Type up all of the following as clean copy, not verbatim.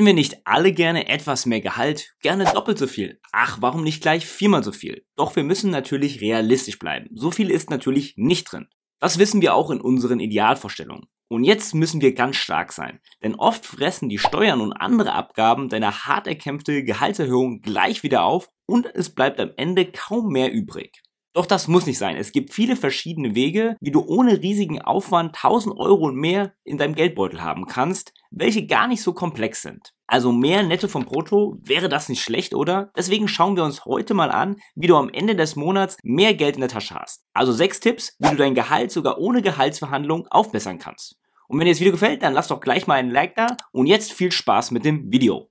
Hätten wir nicht alle gerne etwas mehr Gehalt, gerne doppelt so viel? Ach, warum nicht gleich viermal so viel? Doch wir müssen natürlich realistisch bleiben. So viel ist natürlich nicht drin. Das wissen wir auch in unseren Idealvorstellungen. Und jetzt müssen wir ganz stark sein, denn oft fressen die Steuern und andere Abgaben deine hart erkämpfte Gehaltserhöhung gleich wieder auf und es bleibt am Ende kaum mehr übrig. Doch das muss nicht sein. Es gibt viele verschiedene Wege, wie du ohne riesigen Aufwand 1000 Euro und mehr in deinem Geldbeutel haben kannst, welche gar nicht so komplex sind. Also mehr Netto vom Brutto, wäre das nicht schlecht, oder? Deswegen schauen wir uns heute mal an, wie du am Ende des Monats mehr Geld in der Tasche hast. Also 6 Tipps, wie du dein Gehalt sogar ohne Gehaltsverhandlung aufbessern kannst. Und wenn dir das Video gefällt, dann lass doch gleich mal einen Like da und jetzt viel Spaß mit dem Video.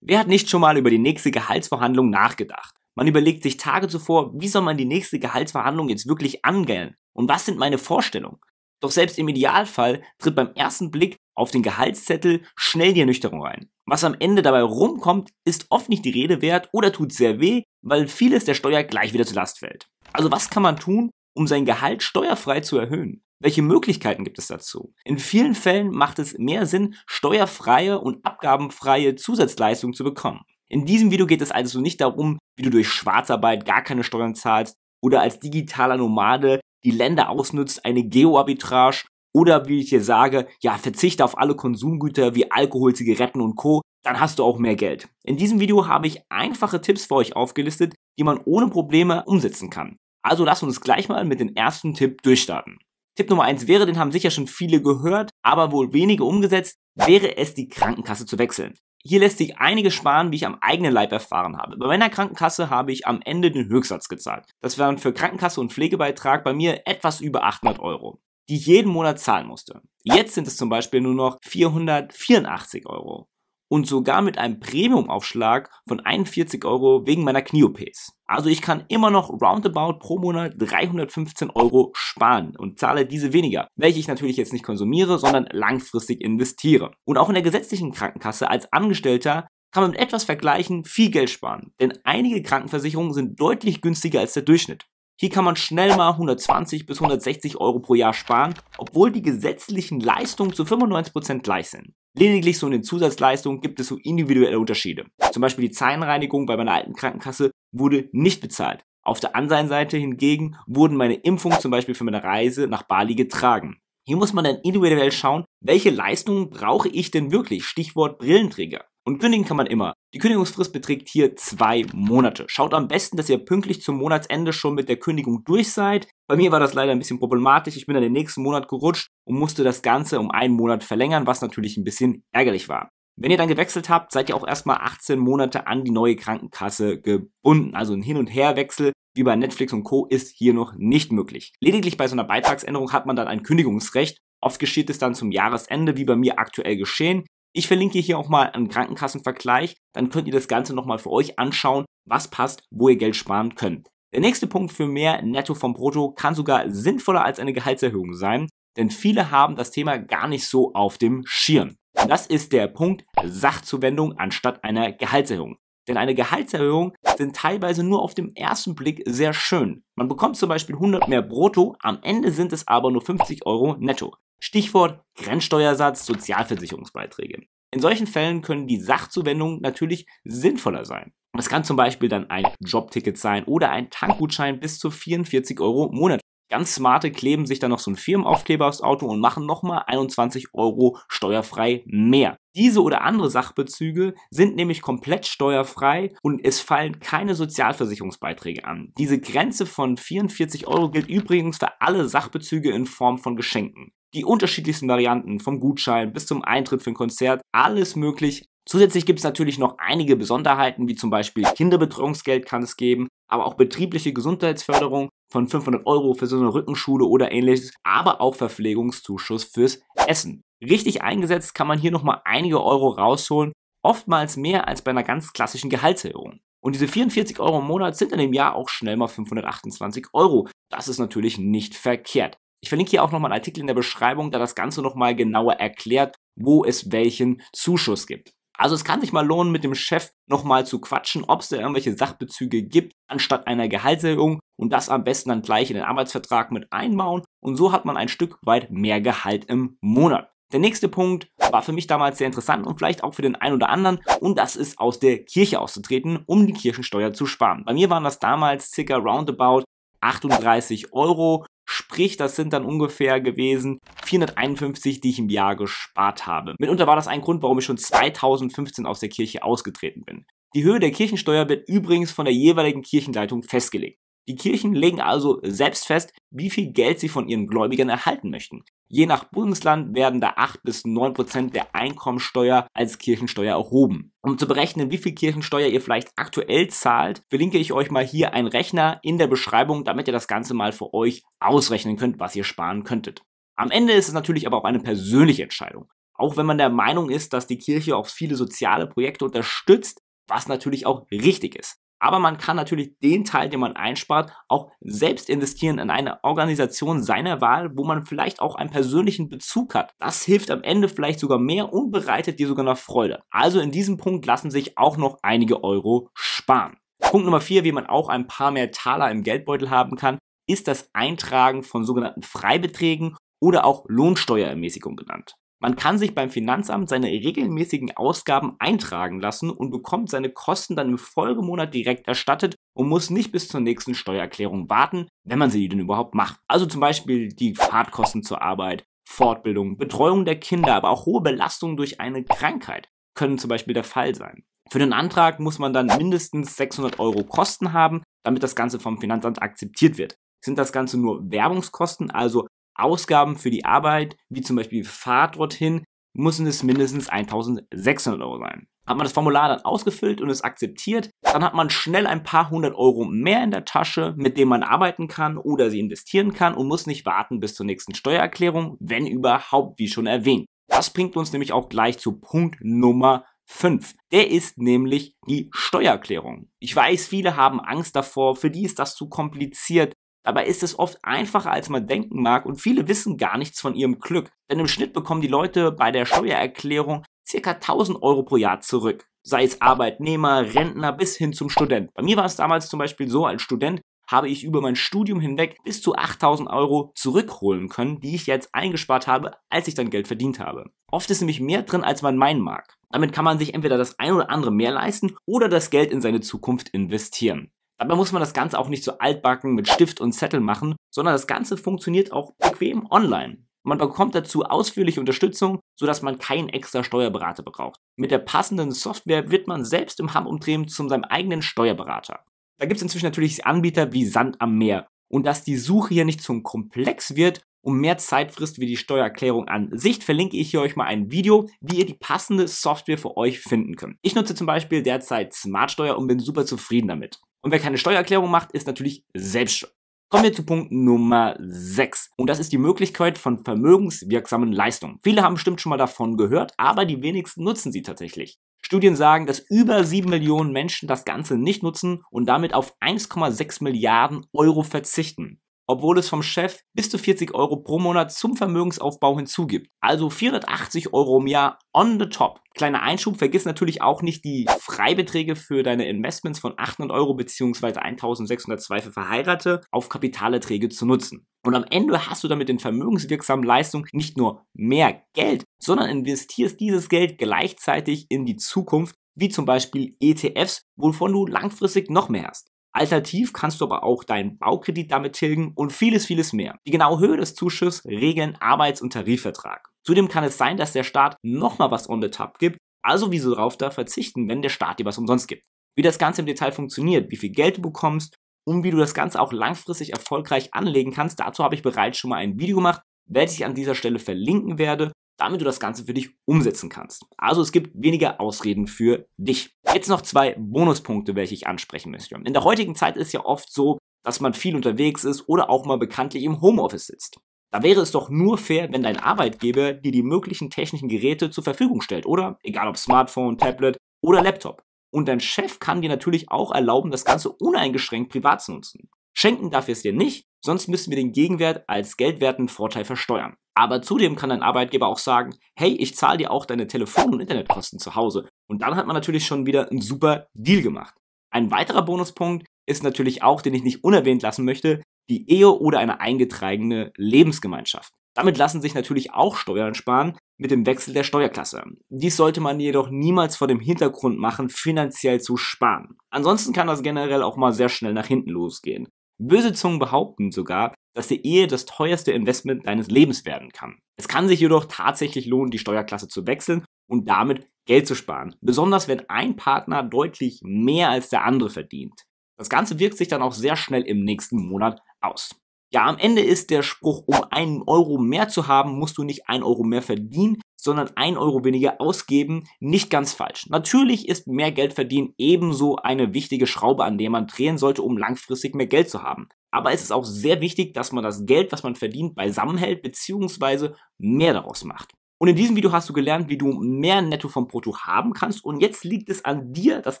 Wer hat nicht schon mal über die nächste Gehaltsverhandlung nachgedacht? Man überlegt sich Tage zuvor, wie soll man die nächste Gehaltsverhandlung jetzt wirklich angehen und was sind meine Vorstellungen? Doch selbst im Idealfall tritt beim ersten Blick auf den Gehaltszettel schnell die Ernüchterung ein. Was am Ende dabei rumkommt, ist oft nicht die Rede wert oder tut sehr weh, weil vieles der Steuer gleich wieder zur Last fällt. Also was kann man tun, um sein Gehalt steuerfrei zu erhöhen? Welche Möglichkeiten gibt es dazu? In vielen Fällen macht es mehr Sinn, steuerfreie und abgabenfreie Zusatzleistungen zu bekommen. In diesem Video geht es also nicht darum, wie du durch Schwarzarbeit gar keine Steuern zahlst oder als digitaler Nomade die Länder ausnutzt, eine Geo-Arbitrage oder wie ich dir sage, ja, verzichte auf alle Konsumgüter wie Alkohol, Zigaretten und Co., dann hast du auch mehr Geld. In diesem Video habe ich einfache Tipps für euch aufgelistet, die man ohne Probleme umsetzen kann. Also lass uns gleich mal mit dem ersten Tipp durchstarten. Tipp Nummer 1 wäre, den haben sicher schon viele gehört, aber wohl wenige umgesetzt, wäre es die Krankenkasse zu wechseln. Hier lässt sich einiges sparen, wie ich am eigenen Leib erfahren habe. Bei meiner Krankenkasse habe ich am Ende den Höchstsatz gezahlt. Das wären für Krankenkasse und Pflegebeitrag bei mir etwas über 800 Euro, die ich jeden Monat zahlen musste. Jetzt sind es zum Beispiel nur noch 484 Euro. Und sogar mit einem Premiumaufschlag von 41 Euro wegen meiner Knie-OPs. Also ich kann immer noch roundabout pro Monat 315 Euro sparen und zahle diese weniger, welche ich natürlich jetzt nicht konsumiere, sondern langfristig investiere. Und auch in der gesetzlichen Krankenkasse als Angestellter kann man mit etwas vergleichen viel Geld sparen, denn einige Krankenversicherungen sind deutlich günstiger als der Durchschnitt. Hier kann man schnell mal 120 bis 160 Euro pro Jahr sparen, obwohl die gesetzlichen Leistungen zu 95% gleich sind. Lediglich so in den Zusatzleistungen gibt es so individuelle Unterschiede. Zum Beispiel die Zahnreinigung bei meiner alten Krankenkasse wurde nicht bezahlt. Auf der anderen Seite hingegen wurden meine Impfungen zum Beispiel für meine Reise nach Bali getragen. Hier muss man dann individuell schauen, welche Leistungen brauche ich denn wirklich? Stichwort Brillenträger. Und kündigen kann man immer. Die Kündigungsfrist beträgt hier 2 Monate. Schaut am besten, dass ihr pünktlich zum Monatsende schon mit der Kündigung durch seid. Bei mir war das leider ein bisschen problematisch. Ich bin dann den nächsten Monat gerutscht und musste das Ganze um 1 Monat verlängern, was natürlich ein bisschen ärgerlich war. Wenn ihr dann gewechselt habt, seid ihr auch erstmal 18 Monate an die neue Krankenkasse gebunden. Also ein Hin- und Herwechsel wie bei Netflix und Co. ist hier noch nicht möglich. Lediglich bei so einer Beitragsänderung hat man dann ein Kündigungsrecht. Oft geschieht es dann zum Jahresende, wie bei mir aktuell geschehen. Ich verlinke hier auch mal einen Krankenkassenvergleich, dann könnt ihr das Ganze nochmal für euch anschauen, was passt, wo ihr Geld sparen könnt. Der nächste Punkt für mehr Netto vom Brutto kann sogar sinnvoller als eine Gehaltserhöhung sein, denn viele haben das Thema gar nicht so auf dem Schirm. Und das ist der Punkt Sachzuwendung anstatt einer Gehaltserhöhung. Denn eine Gehaltserhöhung sind teilweise nur auf dem ersten Blick sehr schön. Man bekommt zum Beispiel 100 mehr Brutto, am Ende sind es aber nur 50 Euro netto. Stichwort Grenzsteuersatz, Sozialversicherungsbeiträge. In solchen Fällen können die Sachzuwendungen natürlich sinnvoller sein. Das kann zum Beispiel dann ein Jobticket sein oder ein Tankgutschein bis zu 44 Euro im Monat. Ganz smarte kleben sich dann noch so einen Firmenaufkleber aufs Auto und machen nochmal 21 Euro steuerfrei mehr. Diese oder andere Sachbezüge sind nämlich komplett steuerfrei und es fallen keine Sozialversicherungsbeiträge an. Diese Grenze von 44 Euro gilt übrigens für alle Sachbezüge in Form von Geschenken. Die unterschiedlichsten Varianten, vom Gutschein bis zum Eintritt für ein Konzert, alles möglich. Zusätzlich gibt es natürlich noch einige Besonderheiten, wie zum Beispiel Kinderbetreuungsgeld kann es geben, aber auch betriebliche Gesundheitsförderung von 500 Euro für so eine Rückenschule oder ähnliches, aber auch Verpflegungszuschuss fürs Essen. Richtig eingesetzt kann man hier nochmal einige Euro rausholen, oftmals mehr als bei einer ganz klassischen Gehaltserhöhung. Und diese 44 Euro im Monat sind in dem Jahr auch schnell mal 528 Euro. Das ist natürlich nicht verkehrt. Ich verlinke hier auch nochmal einen Artikel in der Beschreibung, da das Ganze nochmal genauer erklärt, wo es welchen Zuschuss gibt. Also es kann sich mal lohnen, mit dem Chef nochmal zu quatschen, ob es da irgendwelche Sachbezüge gibt, anstatt einer Gehaltserhöhung, und das am besten dann gleich in den Arbeitsvertrag mit einbauen, und so hat man ein Stück weit mehr Gehalt im Monat. Der nächste Punkt war für mich damals sehr interessant und vielleicht auch für den einen oder anderen, und das ist, aus der Kirche auszutreten, um die Kirchensteuer zu sparen. Bei mir waren das damals circa roundabout 38 Euro, sprich, das sind dann ungefähr gewesen 451, die ich im Jahr gespart habe. Mitunter war das ein Grund, warum ich schon 2015 aus der Kirche ausgetreten bin. Die Höhe der Kirchensteuer wird übrigens von der jeweiligen Kirchenleitung festgelegt. Die Kirchen legen also selbst fest, wie viel Geld sie von ihren Gläubigern erhalten möchten. Je nach Bundesland werden da 8 bis 9% der Einkommensteuer als Kirchensteuer erhoben. Um zu berechnen, wie viel Kirchensteuer ihr vielleicht aktuell zahlt, verlinke ich euch mal hier einen Rechner in der Beschreibung, damit ihr das Ganze mal für euch ausrechnen könnt, was ihr sparen könntet. Am Ende ist es natürlich aber auch eine persönliche Entscheidung. Auch wenn man der Meinung ist, dass die Kirche auch viele soziale Projekte unterstützt, was natürlich auch richtig ist. Aber man kann natürlich den Teil, den man einspart, auch selbst investieren in eine Organisation seiner Wahl, wo man vielleicht auch einen persönlichen Bezug hat. Das hilft am Ende vielleicht sogar mehr und bereitet dir sogar noch Freude. Also in diesem Punkt lassen sich auch noch einige Euro sparen. Punkt Nummer 4, wie man auch ein paar mehr Taler im Geldbeutel haben kann, ist das Eintragen von sogenannten Freibeträgen oder auch Lohnsteuerermäßigung genannt. Man kann sich beim Finanzamt seine regelmäßigen Ausgaben eintragen lassen und bekommt seine Kosten dann im Folgemonat direkt erstattet und muss nicht bis zur nächsten Steuererklärung warten, wenn man sie denn überhaupt macht. Also zum Beispiel die Fahrtkosten zur Arbeit, Fortbildung, Betreuung der Kinder, aber auch hohe Belastungen durch eine Krankheit können zum Beispiel der Fall sein. Für den Antrag muss man dann mindestens 600 Euro Kosten haben, damit das Ganze vom Finanzamt akzeptiert wird. Sind das Ganze nur Werbungskosten, also Ausgaben für die Arbeit, wie zum Beispiel Fahrt dorthin, müssen es mindestens 1.600 Euro sein. Hat man das Formular dann ausgefüllt und es akzeptiert, dann hat man schnell ein paar hundert Euro mehr in der Tasche, mit denen man arbeiten kann oder sie investieren kann und muss nicht warten bis zur nächsten Steuererklärung, wenn überhaupt, wie schon erwähnt. Das bringt uns nämlich auch gleich zu Punkt Nummer 5. Der ist nämlich die Steuererklärung. Ich weiß, viele haben Angst davor, für die ist das zu kompliziert. Dabei ist es oft einfacher, als man denken mag, und viele wissen gar nichts von ihrem Glück. Denn im Schnitt bekommen die Leute bei der Steuererklärung ca. 1.000 Euro pro Jahr zurück. Sei es Arbeitnehmer, Rentner bis hin zum Student. Bei mir war es damals zum Beispiel so, als Student habe ich über mein Studium hinweg bis zu 8.000 Euro zurückholen können, die ich jetzt eingespart habe, als ich dann Geld verdient habe. Oft ist nämlich mehr drin, als man meinen mag. Damit kann man sich entweder das ein oder andere mehr leisten oder das Geld in seine Zukunft investieren. Dabei muss man das Ganze auch nicht so altbacken mit Stift und Zettel machen, sondern das Ganze funktioniert auch bequem online. Man bekommt dazu ausführliche Unterstützung, sodass man keinen extra Steuerberater braucht. Mit der passenden Software wird man selbst im Handumdrehen zu seinem eigenen Steuerberater. Da gibt es inzwischen natürlich Anbieter wie Sand am Meer. Und dass die Suche hier nicht so komplex wird und mehr Zeit frisst wie die Steuererklärung an sich, verlinke ich hier euch mal ein Video, wie ihr die passende Software für euch finden könnt. Ich nutze zum Beispiel derzeit Smartsteuer und bin super zufrieden damit. Und wer keine Steuererklärung macht, ist natürlich selbst schuld. Kommen wir zu Punkt Nummer 6. Und das ist die Möglichkeit von vermögenswirksamen Leistungen. Viele haben bestimmt schon mal davon gehört, aber die wenigsten nutzen sie tatsächlich. Studien sagen, dass über 7 Millionen Menschen das Ganze nicht nutzen und damit auf 1,6 Milliarden Euro verzichten. Obwohl es vom Chef bis zu 40 Euro pro Monat zum Vermögensaufbau hinzugibt. Also 480 Euro im Jahr on the top. Kleiner Einschub, vergiss natürlich auch nicht die Freibeträge für deine Investments von 800 Euro bzw. 1.602 für Verheiratete auf Kapitalerträge zu nutzen. Und am Ende hast du damit den vermögenswirksamen Leistungen nicht nur mehr Geld, sondern investierst dieses Geld gleichzeitig in die Zukunft, wie zum Beispiel ETFs, wovon du langfristig noch mehr hast. Alternativ kannst du aber auch deinen Baukredit damit tilgen und vieles, vieles mehr. Die genaue Höhe des Zuschusses regeln Arbeits- und Tarifvertrag. Zudem kann es sein, dass der Staat nochmal was on the top gibt, also wieso darauf da verzichten, wenn der Staat dir was umsonst gibt. Wie das Ganze im Detail funktioniert, wie viel Geld du bekommst und wie du das Ganze auch langfristig erfolgreich anlegen kannst, dazu habe ich bereits schon mal ein Video gemacht, welches ich an dieser Stelle verlinken werde, damit du das Ganze für dich umsetzen kannst. Also es gibt weniger Ausreden für dich. Jetzt noch 2 Bonuspunkte, welche ich ansprechen möchte. In der heutigen Zeit ist ja oft so, dass man viel unterwegs ist oder auch mal bekanntlich im Homeoffice sitzt. Da wäre es doch nur fair, wenn dein Arbeitgeber dir die möglichen technischen Geräte zur Verfügung stellt, oder? Egal ob Smartphone, Tablet oder Laptop. Und dein Chef kann dir natürlich auch erlauben, das Ganze uneingeschränkt privat zu nutzen. Schenken darf es dir nicht, sonst müssen wir den Gegenwert als geldwerten Vorteil versteuern. Aber zudem kann dein Arbeitgeber auch sagen, hey, ich zahle dir auch deine Telefon- und Internetkosten zu Hause. Und dann hat man natürlich schon wieder einen super Deal gemacht. Ein weiterer Bonuspunkt ist natürlich auch, den ich nicht unerwähnt lassen möchte, die Ehe oder eine eingetragene Lebensgemeinschaft. Damit lassen sich natürlich auch Steuern sparen mit dem Wechsel der Steuerklasse. Dies sollte man jedoch niemals vor dem Hintergrund machen, finanziell zu sparen. Ansonsten kann das generell auch mal sehr schnell nach hinten losgehen. Böse Zungen behaupten sogar, dass die Ehe das teuerste Investment deines Lebens werden kann. Es kann sich jedoch tatsächlich lohnen, die Steuerklasse zu wechseln und damit Geld zu sparen, besonders wenn ein Partner deutlich mehr als der andere verdient. Das Ganze wirkt sich dann auch sehr schnell im nächsten Monat aus. Ja, am Ende ist der Spruch, um 1 Euro mehr zu haben, musst du nicht 1 Euro mehr verdienen, sondern 1 Euro weniger ausgeben, nicht ganz falsch. Natürlich ist mehr Geld verdienen ebenso eine wichtige Schraube, an der man drehen sollte, um langfristig mehr Geld zu haben. Aber es ist auch sehr wichtig, dass man das Geld, was man verdient, beisammenhält bzw. mehr daraus macht. Und in diesem Video hast du gelernt, wie du mehr Netto vom Brutto haben kannst und jetzt liegt es an dir, das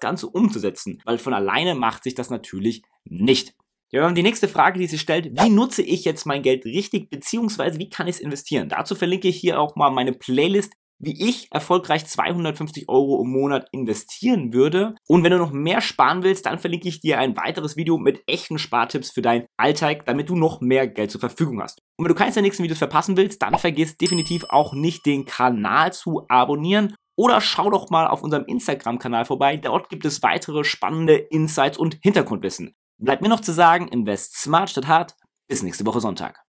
Ganze umzusetzen, weil von alleine macht sich das natürlich nicht. Ja, wir haben die nächste Frage, die sich stellt, wie nutze ich jetzt mein Geld richtig, beziehungsweise wie kann ich es investieren? Dazu verlinke ich hier auch mal meine Playlist, wie ich erfolgreich 250 Euro im Monat investieren würde. Und wenn du noch mehr sparen willst, dann verlinke ich dir ein weiteres Video mit echten Spartipps für deinen Alltag, damit du noch mehr Geld zur Verfügung hast. Und wenn du keins der nächsten Videos verpassen willst, dann vergiss definitiv auch nicht, den Kanal zu abonnieren. Oder schau doch mal auf unserem Instagram-Kanal vorbei, dort gibt es weitere spannende Insights und Hintergrundwissen. Bleibt mir noch zu sagen, invest smart statt hart. Bis nächste Woche Sonntag.